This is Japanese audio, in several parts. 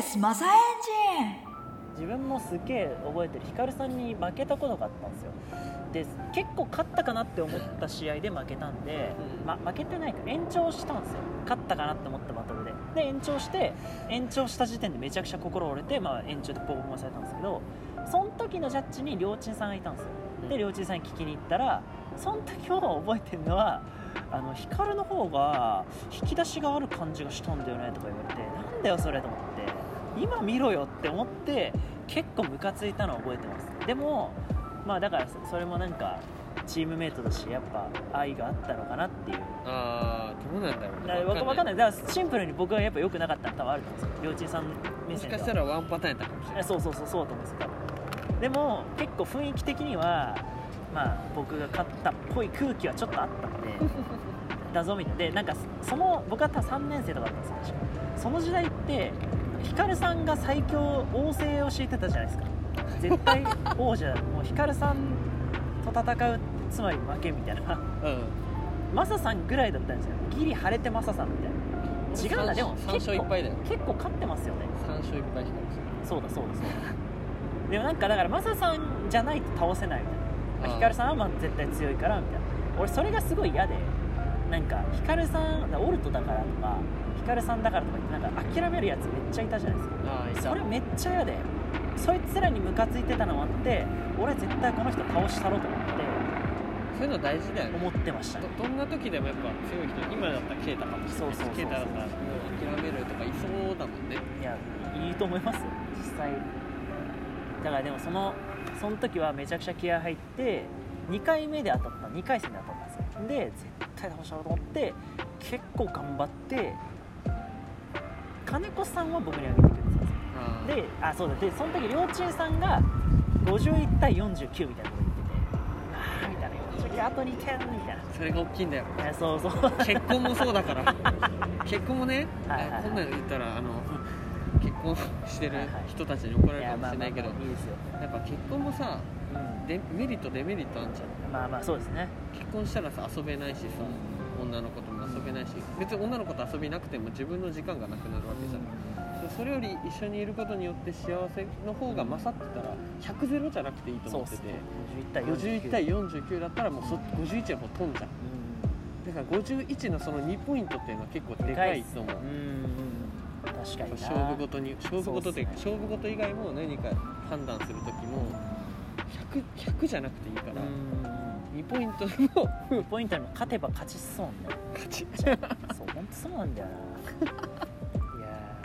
ですマサエンジン。自分もすげえ覚えてる、ヒカルさんに負けたことがあったんですよ。で結構勝ったかなって思った試合で負けたんで、負けてないから延長したんですよ。勝ったかなって思ったバトルで、延長した時点でめちゃくちゃ心折れて、延長でボコボコされたんですけど、その時のジャッジに両親さんがいたんですよ。で両親さんに聞きに行ったら、その時も覚えてるのはヒカルの方が引き出しがある感じがしたんだよねとか言われて、なんだよそれと思って、今見ろよって思って結構ムカついたのを覚えてます。でもだからそれもなんかチームメイトだし、やっぱ愛があったのかなっていう。どうなんだろうね、分かんない。だからシンプルに僕はやっぱ良くなかったの多分あると思うんですよ、両親さん目線では。もしかしたらワンパターンやったかもしれない。そうと思うんですよ。でも結構雰囲気的には僕が勝ったっぽい空気はちょっとあったんでだぞみたいな。でなんかその僕は3年生とかだったんですよ。その時代ってヒカルさんが最強王政を敷いてたじゃないですか。絶対王者もうヒカルさんと戦う、つまり負けみたいな、マサさんぐらいだったんですよ。ギリ晴れてマサさんみたいな。違うんだ。でも結構勝ってますよね。3勝1敗しかない。そうだでもなんかだからマサさんじゃないと倒せないみたいな。ヒカルさんは絶対強いからみたいな。俺それがすごい嫌で、なんかヒカルさんオルトだからとかヒカルさんだからとか言ってなんか諦めるやつめっちゃいたじゃないですか。それめっちゃ嫌で、そいつらにムカついてたのもあって、俺絶対この人倒したろと思って。そういうの大事だよね、思ってましたね。どんな時でもやっぱ強い人、今だったらケイタかもしれない。ケイタだったらもう諦めるとかいそうだもんね。いやいいと思いますよ実際。だからでもその時はめちゃくちゃ気合入って2回戦で当たったんですよ。で絶対倒しちゃうと思って結構頑張って、金子さんは僕にあげてくれてたんですよ。でその時両親さんが51対49みたいなこと言ってて、みたいな、49あと2点みたいな。それが大きいんだよ。そう結婚もそうだから結婚もね、はい、こんなの言ったら結婚してる人たちに怒られるかもしれないけど、やっぱ結婚もさ、メリットデメリットあんじゃん。そうですね。結婚したらさ遊べないしさ、女の子とも遊べないし、別に女の子と遊びなくても自分の時間がなくなるわけじゃん。それより一緒にいることによって幸せの方が勝ってたら 100-0 じゃなくていいと思ってて、51対49だったらもう51はもう飛んじゃん。だから51のその2ポイントっていうのは結構でかいと思う。確かに勝負事以外も何か判断する時も 100じゃなくていいから、2ポイントでも勝てば勝ちそうね。そう本当そうなんだよないや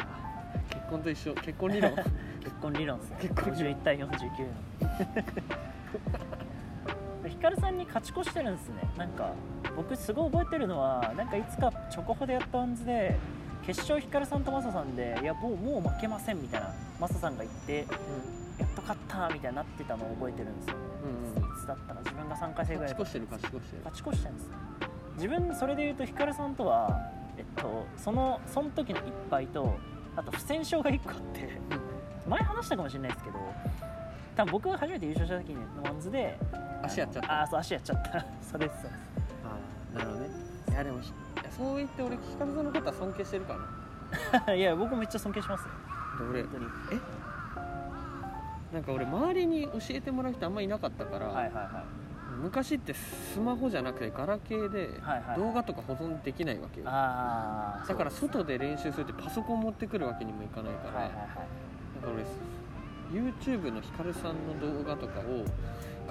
結婚と一緒、結婚理論ですね。51対49のヒカルさんに勝ち越してるんですね。なんか僕すごい覚えてるのは、なんかいつかチョコホでやったアンズで決勝ヒカルさんとマサさんで、いやもう負けませんみたいなマサさんが言って、やっと勝ったみたいになってたのを覚えてるんですよね。いつだったら自分が3回戦ぐらい勝ち越してるんですよ。自分それで言うとヒカルさんとは、その時の1敗とあと不戦勝が1個あって、前話したかもしれないですけど、多分僕が初めて優勝した時のワンズで足やっちゃったそれです。なるほどね。いやでもそう言って俺ヒカルさんのことは尊敬してるからな。いや僕めっちゃ尊敬しますよ。本当に。なんか俺周りに教えてもらう人あんまいなかったから、昔ってスマホじゃなくてガラケーで動画とか保存できないわけよ。だから外で練習するってパソコン持ってくるわけにもいかないから、だから俺YouTube のヒカルさんの動画とかを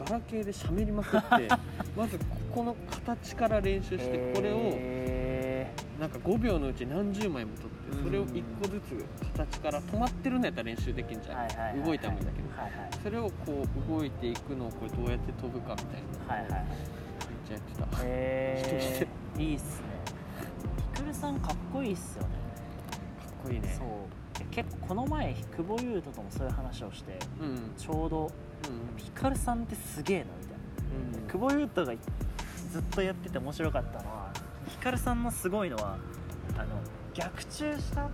ガラケーでしゃべりまくってまずここの形から練習して、これをなんか5秒のうち何十枚も撮って、それを1個ずつ形から、止まってるのやったら練習できんじゃん、動いたもんだけど、それをこう動いていくのをこれどうやって飛ぶかみたいな、めっちゃやってた。いいっすね。ヒカルさんかっこいいっすよね。かっこいいね。そう結構この前久保優斗ともそういう話をして、ちょうどヒカルさんってすげえなみたいな、久保優斗がずっとやってて面白かったのは、ヒカルさんのすごいのは逆中した後の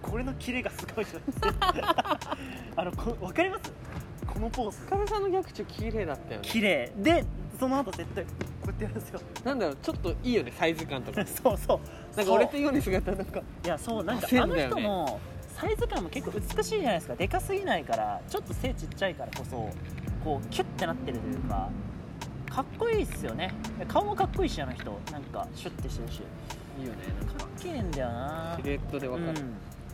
これのキレがすごいじゃないですかわかります？このポーズ。ヒカルさんの逆中綺麗だったよね。綺麗でその後絶対こうやってやるんですよ。なんだろうちょっといいよね、サイズ感とか。そうそう。なんか俺とヨネスがやったらなんか、いやそうなんか、あの人もサイズ感も結構美しいじゃないですか。でかすぎないから、ちょっと背ちっちゃいからこそこうキュッてなってるというか、かっこいいっすよね。顔もかっこいいし、あの人なんかシュッてしてるしいいよね。なんかかっけえんだよな、シルエットでわかる、う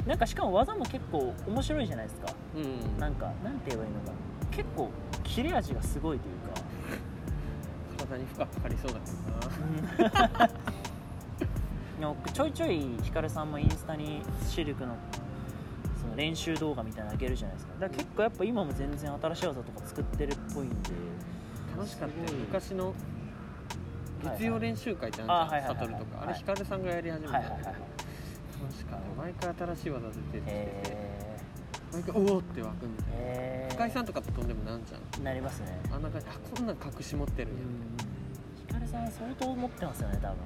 ん、なんかしかも技も結構面白いじゃないですか、うん、なんかなんて言えばいいのか、結構切れ味がすごいというか体に負荷かかりそうだけどなちょいちょいヒカルさんもインスタにシルクのその練習動画みたいなのあげるじゃないですか。だから結構やっぱ今も全然新しい技とか作ってるっぽいんで楽しかったよ。昔の月曜練習会ってあるじゃん、サトルとか、あれヒカルさんがやり始めたんだけど、楽しかった。毎回新しい技出てきてて、毎回おおって湧くみたいな、深井さんとかと飛んでもなんじゃんなりますね。あんな感じ、あ、こんなん隠し持ってるんやん。ヒカルさん相当持ってますよね、多分。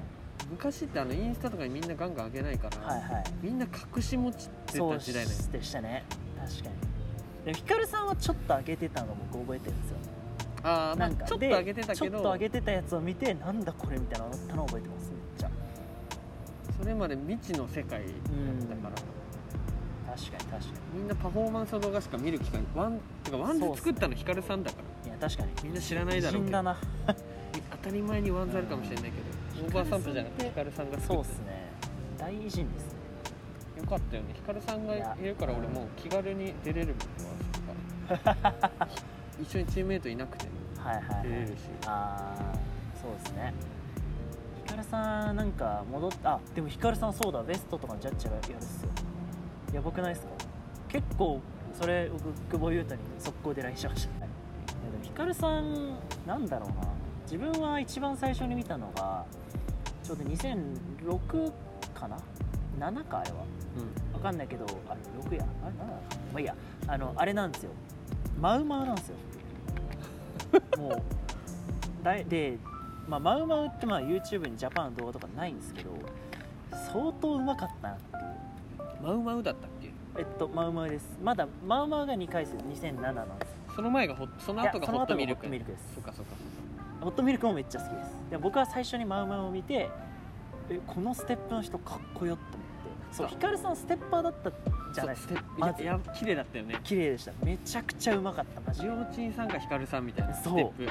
昔ってあのインスタとかにみんなガンガン上げないから、はいはい、みんな隠し持ちってた時代ね。そうでしたね、確かに。でもヒカルさんはちょっと上げてたの僕覚えてるんですよ。ああ、まあちょっと上げてたけど、ちょっと上げてたやつを見て、なんだこれみたいなのあったの覚えてます。めっちゃそれまで未知の世界だから、確かに確かにみんなパフォーマンスの動画しか見る機会、ワンズ作ったのヒカルさんだから。いや確かにみんな知らないだろうけどな当たり前にワンズあるかもしれないけど、オーバーサンプじゃなくてヒカルさんが作った。そうですね、大偉人ですね。よかったよね、ヒカルさんがいるから俺もう気軽に出れるもんな一緒にチームメイトいなくても出れるし、ああそうですね。ヒカルさんなんか戻った。あ、でもヒカルさんそうだ、ベストとかのジャッジがやるっすよ。やばくないですか。結構それ僕久保優太に速攻で LINE しました。ヒカルさんなんだろうな、自分は一番最初に見たのがちょうど2006かな7かあれは、うん、分かんないけど、あれ6やあれ7か、まあいいや、あれなんですよ、マウマウなんですよもうだいで、まあ、マウマウってまあ YouTube にジャパンの動画とかないんですけど、相当うまかったなっていう。マウマウだったっけ。マウマウです。まだマウマウが2回生、2007なんです。その前がその後がホットミルク。そうかそうか。ホットミルクもめっちゃ好きです。で僕は最初にマウマウを見て、このステップの人かっこよっと思って。そう、ヒカルさんステッパーだったじゃないですか。まず綺麗だったよね。綺麗でした。めちゃくちゃうまかったマジで。りょーちんさんかヒカルさんみたいなステップ。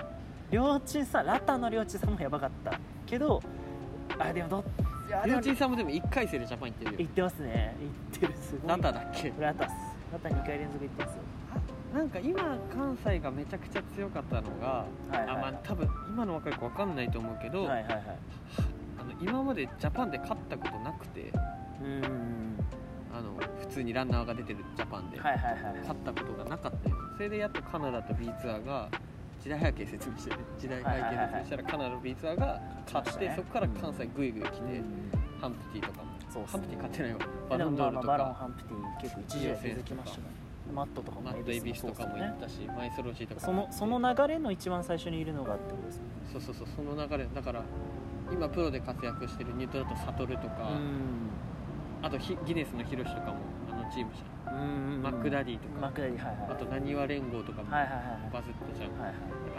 りょーちんさん、ラタのりょーちんさんもやばかったけど、あでもりょうちんさんもでも1回生でジャパン行ってるよ。行ってますね。行ってる。すごい。ラタだっけ。ラタっす。ラタ2回連続行ってますよ。なんか今関西がめちゃくちゃ強かったのが、はいはい、まあ多分今の若い子分かんないと思うけど、はいはいはい、今までジャパンで勝ったことなくて、普通にランナーが出てるジャパンで、はいはいはい、勝ったことがなかったよ。それでやっとカナダと B ツアーが時代背景説明してる、時代背景説明したらカナダの B ツアーが勝って、そこから関西グイグイ来て、ハンプティとかも、ね、ハンプティ勝ってないよ、バロンドールとか、バロンハンプティ結構一時続きましたね。マットとかも、マットエビスとかも行ったし、ね、マイソロジーとかも、その流れの一番最初にいるのがってことですね。そうそうそう、その流れだから今プロで活躍してるニュートラとサトルとか、あとギネスのヒロシとかもあのチームじゃん。マックダディとか、マックダディ、はいはい、あとなにわ連合とかもバズったじゃん、はいはいはい、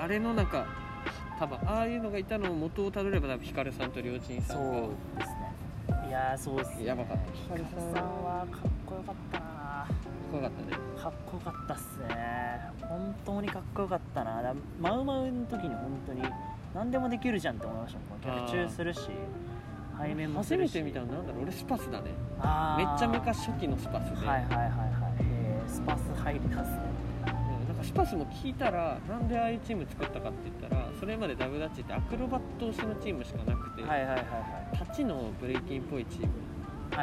あれのなんか多分ああいうのがいたのを元をたどれば多分ヒカルさんとりょうちんさんが、そうですね、いやそうですね、やばかった。ヒカルさんはかっこよかったな。かっこよかったね。かっこよかったっすね。本当にかっこよかったな。だマウマウの時に本当に何でもできるじゃんって思いましたもん。逆中するし背面もするし。初めて見たのなんだろう、俺スパスだね。めっちゃ昔初期のスパスで、はいはいはいはい、スパス入りますね。なんかスパスも聞いたら、なんでああいうチーム作ったかって言ったら、それまでダブダッチってアクロバット推しのチームしかなくて、はいはいはいはい、立ちのブレイキンっぽいチームが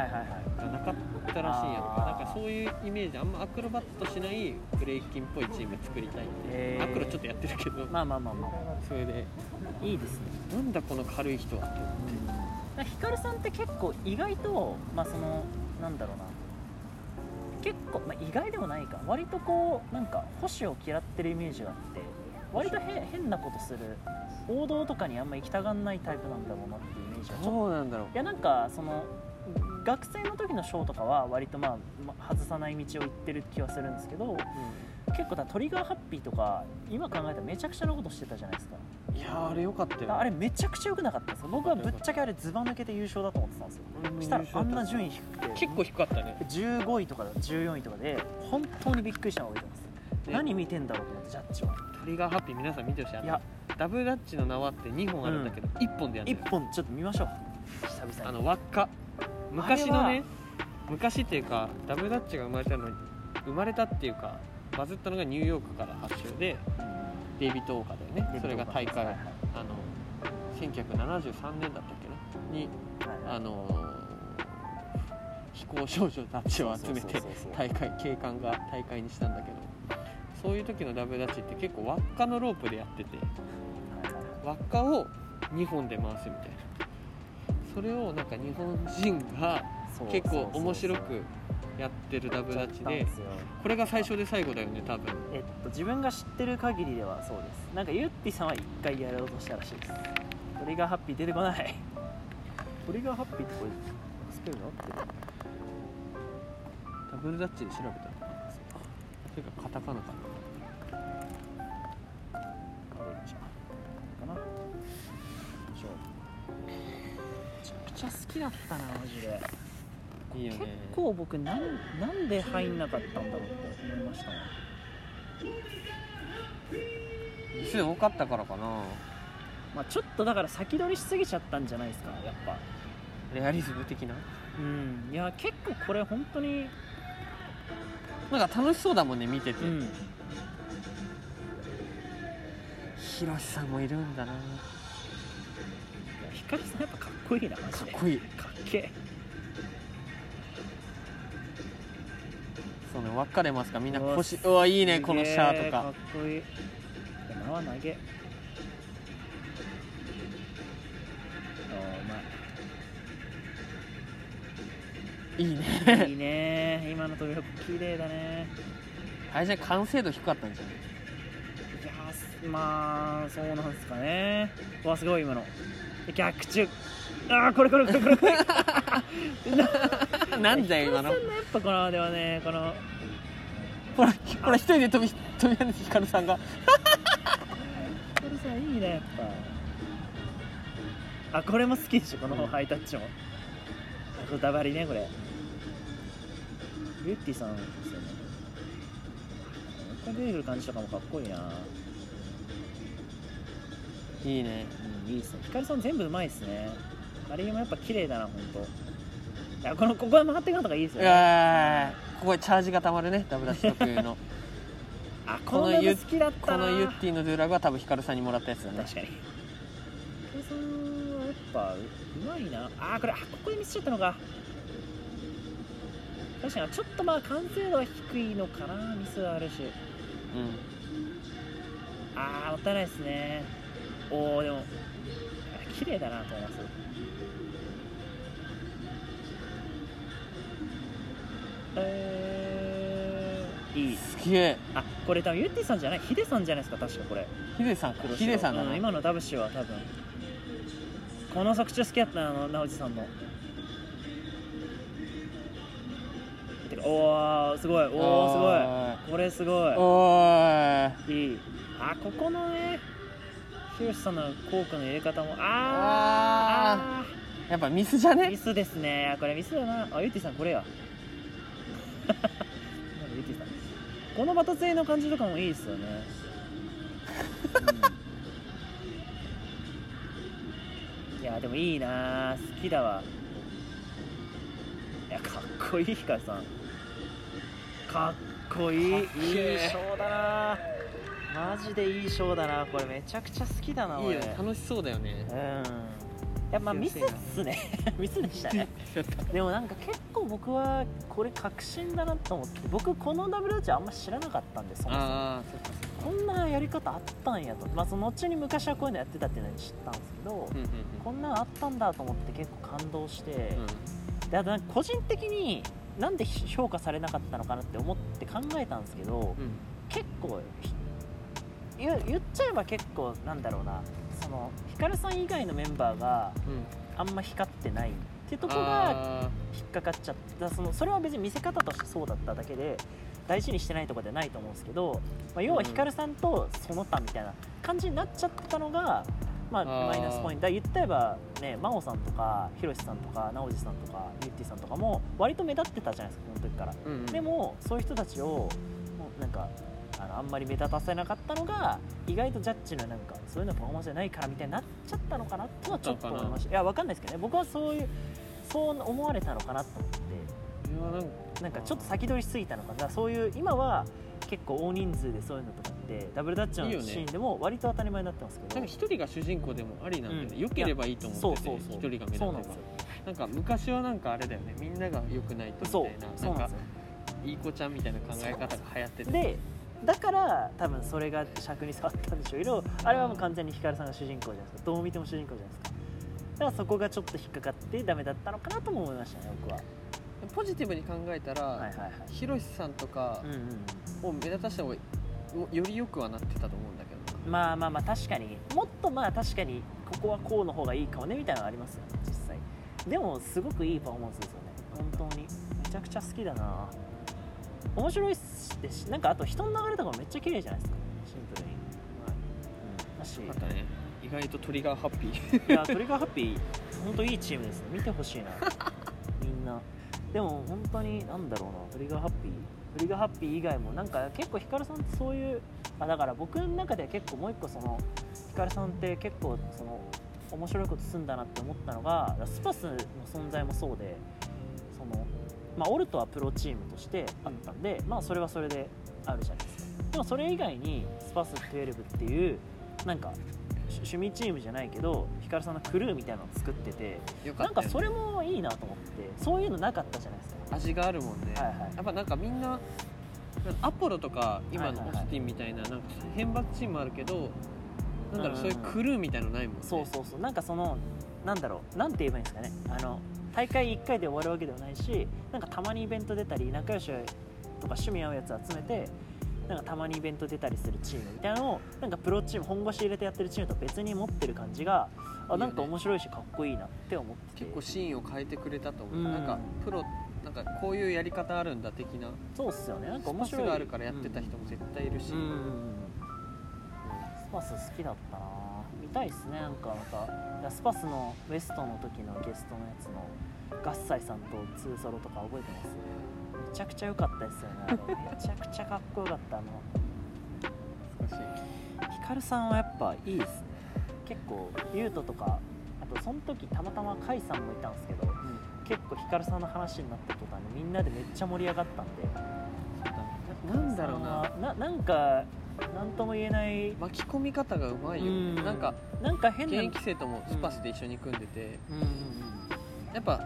なかったらしいんやろ、はいはいはい、なんかそういうイメージ、あんまアクロバットしないブレイキンっぽいチーム作りたいって、アクロちょっとやってるけど、まあまあまあまあ、それでいいですね。なんだこの軽い人はって思って。ヒカルさんって結構意外と、まあそのなんだろうな、結構、まあ、意外でもないか、割とこうなんか保守を嫌ってるイメージがあって、割と変なことする、王道とかにあんま行きたがんないタイプなんだろうなっていうイメージが。そうなんだろう。いやなんかその学生の時のショーとかは割とまあ外さない道を行ってる気はするんですけど、結構トリガーハッピーとか今考えたらめちゃくちゃなことしてたじゃないですか。いやあれ良かったよ。あれめちゃくちゃ良くなかったです。僕はぶっちゃけあれズバ抜けて優勝だと思ってたんですよ。したらあんな順位低くて結構低かったね。15位とか14位とかで本当にびっくりしたのを覚えてます、ね、何見てんだろうと思ってジャッジは。トリガーハッピー皆さん見てほしい。いやダブルダッチの縄って2本あるんだけど、うん、1本でやる。1本ちょっと見ましょう久々に。あの輪っか昔のね、昔っていうかダブルダッチが生まれたっていうかバズったのがニューヨークから発祥で、デイビッド・オーカーだよね。それが大会、はい、1973年だったっけなに、はい、非行少女たちを集めて大会警官が大会にしたんだけど、そういう時のダブルダッチって結構輪っかのロープでやってて、輪っかを2本で回すみたいな。それをなんか日本人が結構面白くやってるダブルダッチで、これが最初で最後だよね多分。自分が知ってる限りではそうです。なんかゆってぃさんは1回やろうとしたらしいです。トリガーハッピー出てこない。トリガーハッピーってこれスペルのってダブルダッチで調べたのそれかカタカナかな。どっちかな。めちゃくちゃ好きだったなマジで。いいね、結構僕なんで入んなかったんだろうって思いましたね。ミス多かったからかな、まあ、ちょっとだから先取りしすぎちゃったんじゃないですかやっぱレアリズム的な。うんいや結構これ本当になんか楽しそうだもんね見てて、うん、ヒロシさんもいるんだな。ヒカルさんやっぱかっこいいなマジで。かっこいいかっけえ。そうね、分かれますかみんな腰。うわいいねこのシャーとかかっこいい。縄投げいいねいいね今の飛び箱綺麗だね。あれじゃ完成度低かったんじゃない。いやまあそうなんですかね。うわすごい今の逆中。あーこれなんだよ今の。やっぱこのではねこのほら一人で飛び跳ねてヒカルさんがヒカルさんいいねやっぱ。あこれも好きでしょこのハイタッチも。これダバリねこれ。ビュッティさんですよね。これ出てくる感じとかもかっこいいな。いいね、うん、いいですね。ヒカルさん全部うまいですね。あれもやっぱ綺麗だな本当。いやここで回っていくのとかいいですよね。ここでチャージがたまるねダブダッシュ特有のあこの好きだったな。このユッティのドゥーラグは多分ヒカルさんにもらったやつだね。確かにヒカルさんはやっぱうまいな。あこれここでミスしちゃったのか。確かにちょっとまあ完成度は低いのかな。ミスはあるし、うん、ああもったいないですね。おおでも綺麗だなと思います。いいすげえ。あこれ多分ゆってぃさんじゃないヒデさんじゃないですか確か。これヒデさんヒデさんだな、うん、今のダブシは多分この速中好きだったの直司さんの。おーすごいおーすごいこれすごいおいいい。あここのねひろしさんの効果の入れ方もあーやっぱミスじゃね。ミスですねこれ。ミスだなあゆってぃさんこれやこのバタついの感じとかもいいですよね、うん、いやでもいいな好きだわ。いやかっこいいヒカルさんかっこいい。いいショーだなマジで。いいショーだなこれめちゃくちゃ好きだな。いいよ楽しそうだよね。うんいやまあミスっすねミスでしたねでもなんか結構僕はこれ確信だなと思って、僕このダブルダッチあんま知らなかったんでそもそもこんなやり方あったんやと、まあ、その後に昔はこういうのやってたっていうのに知ったんですけど、うんうんうん、こんなのあったんだと思って結構感動して、うん、であとなんか個人的になんで評価されなかったのかなって思って考えたんですけど、うん、結構言っちゃえば結構なんだろうな、そのヒカルさん以外のメンバーがあんま光ってないってってとこが引っかかっちゃった。それは別に見せ方としてそうだっただけで大事にしてないとかじゃないと思うんですけど、まあ、要はヒカルさんとその他みたいな感じになっちゃったのが、まあ、マイナスポイント。言ってればね、真央さんとかひろしさんとか直司さんとかゆってぃさんとかも割と目立ってたじゃないですかこの時から、うんうん、でもそういう人たちをなんかあんまり目立たせなかったのが意外とジャッジのなんかそういうのパフォーマンスじゃないからみたいになっちゃったのかなとはちょっと思いました。いや分かんないですけどね、僕はそう思われたのかなと思って、なんかちょっと先取りしすぎたのかな。そういう今は結構大人数でそういうのとかってダブルダッチのシーンでも割と当たり前になってますけど、なんか一人が主人公でもありなんで、ねうん、良ければいいと思ってて、一人が目立てばなんか昔はなんかあれだよね、みんなが良くないとみたい なんかいい子ちゃんみたいな考え方が流行ってて、でだから多分それが尺に触ったんでしょうけど、あれはもう完全にヒカルさんが主人公じゃないですか、どう見ても主人公じゃないですか。だからそこがちょっと引っかかってダメだったのかなとも思いましたね僕は。ポジティブに考えたら、はいはいはい、ひろしさんとかを目立たせた方がより良くはなってたと思うんだけど、まあまあまあ確かにもっとまあ確かにここはこうの方がいいかもねみたいなのありますよね実際。でもすごくいいパフォーマンスですよね本当に、めちゃくちゃ好きだな、面白いですし、なんかあと人の流れとかもめっちゃ綺麗じゃないですかシンプルに、はいうん、だし、またね、意外とトリガーハッピーいやトリガーハッピー本当いいチームですね、見てほしいなみんな。でも本当になんだろうな、トリガーハッピー以外もなんか結構ヒカルさんってそういう、だから僕の中では結構もう一個そのヒカルさんって結構その面白いことすんだなって思ったのがスパスの存在もそうで、そのまあ、オルトはプロチームとしてあったんで、うんまあ、それはそれであるじゃないですか。でもそれ以外にスパス12っていうなんか趣味チームじゃないけどヒカルさんのクルーみたいなのを作ってて、ね、なんかそれもいいなと思って、そういうのなかったじゃないですか。味があるもんね、はいはい、やっぱなんかみんなアポロとか今のオスティンみたいな、はいはいはい、なんか変抜チームあるけどなんだろう、うんうん、そういうクルーみたいなのないもんね。そうそうそう、なんかそのなんだろう、なんて言えばいいんですかね、大会1回で終わるわけではないし、なんかたまにイベント出たり仲良しとか趣味合うやつ集めてなんかたまにイベント出たりするチームみたいなのをなんかプロチーム本腰入れてやってるチームと別に持ってる感じがあなんか面白いしかっこいいなって思ってて、結構シーンを変えてくれたと思う、うん、なんかプロなんかこういうやり方あるんだ的な。そうっすよね、なんか面白いスパスがあるからやってた人も絶対いるし、うんうん、スパス好きだったな、見たいっすね。なんかスパスのウエストの時のゲストのやつのガッサイさんとツーソロとか覚えてますね。めちゃくちゃ良かったですよねめちゃくちゃかっこよかった。少しヒカルさんはやっぱいいですね。結構ユートとか、あとその時たまたまカイさんもいたんですけど、うん、結構ヒカルさんの話になった途端にみんなでめっちゃ盛り上がったんで、なんだろうな、なんかなんとも言えない巻き込み方がうまいよね。なんか変な現役生ともスパスで一緒に組んでて、うんうんうん、やっぱ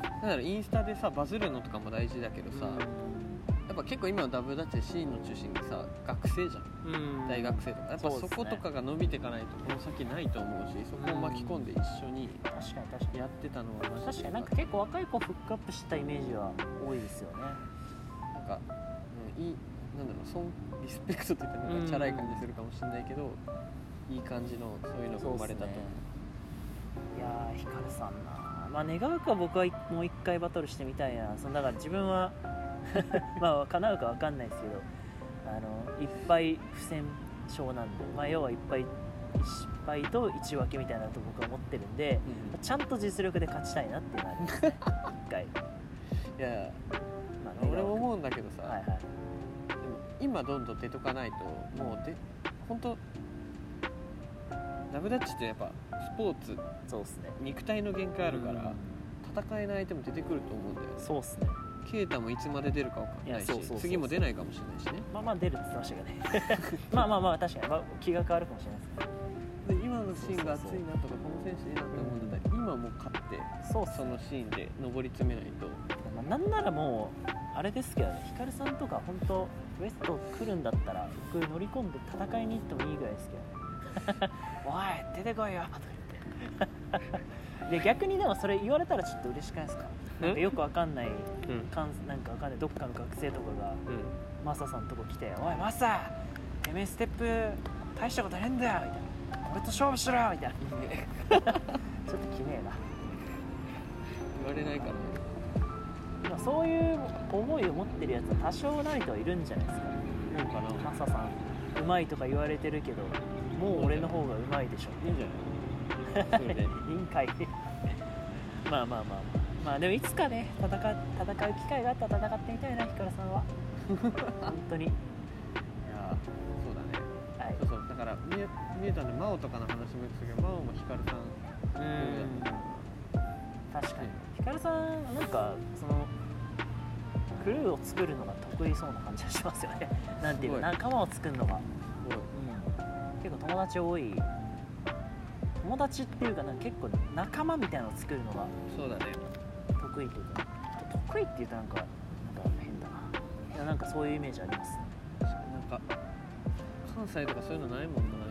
なんだろう、インスタでさバズるのとかも大事だけどさ、やっぱ結構今のダブルダッチでシーンの中心でさ学生じゃん、うん、大学生とかやっぱそことかが伸びていかないとこの先ないと思うし、そこを巻き込んで一緒にやってたのは確かになんか結構若い子フックアップしたイメージは多いですよね。なんか、うん、なんだろう、リスペクトって言ったらなんかチャラい感じするかもしれないけど、うん、いい感じのそういうのが生まれたと思う、ね、いやーヒカルさんな、まあ、願うか僕はもう一回バトルしてみたいな。だから自分はまあ叶うか分かんないですけど、いっぱい不戦勝なんで、まあ、要はいっぱい失敗と1分けみたいなと僕は思ってるんで、うん、ちゃんと実力で勝ちたいなっていうのはありますね一回いや、まあ、俺も思うんだけどさ、はいはい、今どんどん出とかないともう本当ダブダッチってやっぱスポーツ、そうっすね、肉体の限界あるから戦えない相手も出てくると思うんだよね。そうっすね、ケータもいつまで出るか分かんないし、そう次も出ないかもしれないしね。まあまあ出るって言ってましたけどねまあ確かに、まあ、気が変わるかもしれないですけど、今のシーンが熱いなとかこの選手いいなと思うんだったら今もう勝って そのシーンで上り詰めないと、まあ、なんならもうあれですけどね、ヒカルさんとか本当ウエスト来るんだったら僕乗り込んで戦いに行ってもいいぐらいですけどねおい出てこいよとか言って逆にでもそれ言われたらちょっと嬉しくないですか。なんかよくわかんない、うん、なんかわかんないどっかの学生とかが、うん、マサさんとこ来ておいマサ MA ステップ大したことねえんだよみたいな、俺と勝負しろみたいなちょっときめえなわれないから。まあ、そういう思いを持ってるやつは多少ないとはいるんじゃないですか。なんかな、マサさんうまいとか言われてるけどもう俺の方がうまいでしょ。いいんじゃない委員会まあまあまあ、まあでもいつかね、戦う機会があったら戦ってみたいな、ヒカルさんは本当に。いやそうだね、はい、そうだから見えたんで、マオとかの話も言ってたけど、マオもヒカルさん、確かにヒカルさんなんかそのクルーを作るのが得意そうな感じがしますよねなんていうか仲間を作るのが、結構友達多い、友達っていうかなんか結構仲間みたいなのを作るのが得意というか、得意って言うとなんか変だな。いやなんかそういうイメージあります。なんか関西とかそういうのないもんな今。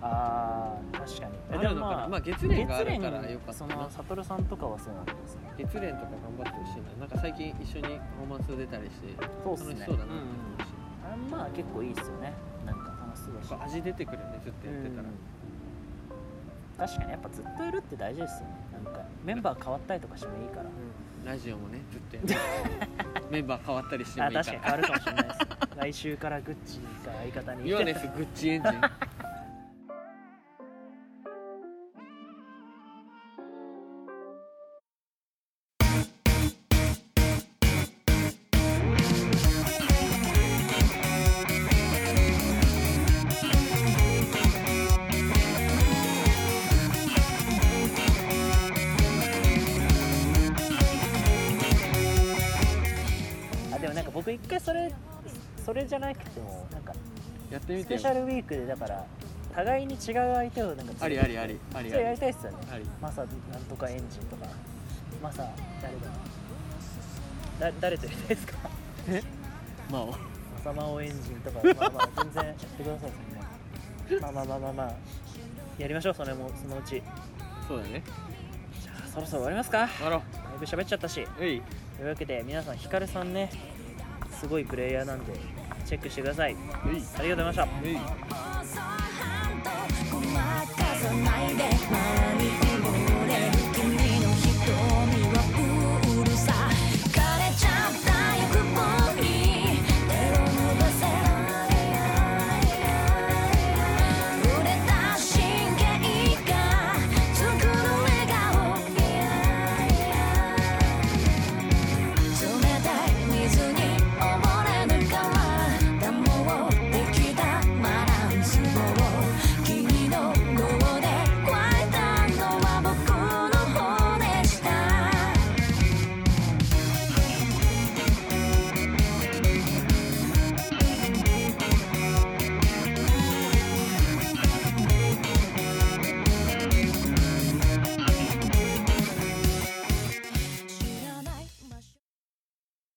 あー確かに。あるのかな。まあ月練があるからよかったな。サトルさんとかはそうなんですね。月練とか頑張ってほしいな。なんか最近一緒にパフォーマンス出たりして楽しそうだな。まあ結構いいっすよね。なんか楽しそうだし味出てくるよねずっとやってたら。確かにやっぱずっといるって大事ですよね。なんかメンバー変わったりとかしてもいいから、ラジオもねずっとやるメンバー変わったりしてもいいから。確かに変わるかもしれないです来週からグッチが相方に言わないですグッチエンジン一回それじゃなくてもなんかやってみて、スペシャルウィークでだから互いに違う相手をなんかありありありありやりたいっすよね。マサなんとかエンジンとかマサ誰とやりたいですか。マオマサマオエンジンとかまあまあ全然やってくださいですね。まあやりましょう。それもそのうち。そうだね。じゃあそろそろ終わりますか。終わろう。だいぶ喋っちゃったし。というわけで皆さんヒカルさんね。すごいプレイヤーなんでチェックしてください。ありがとうございました。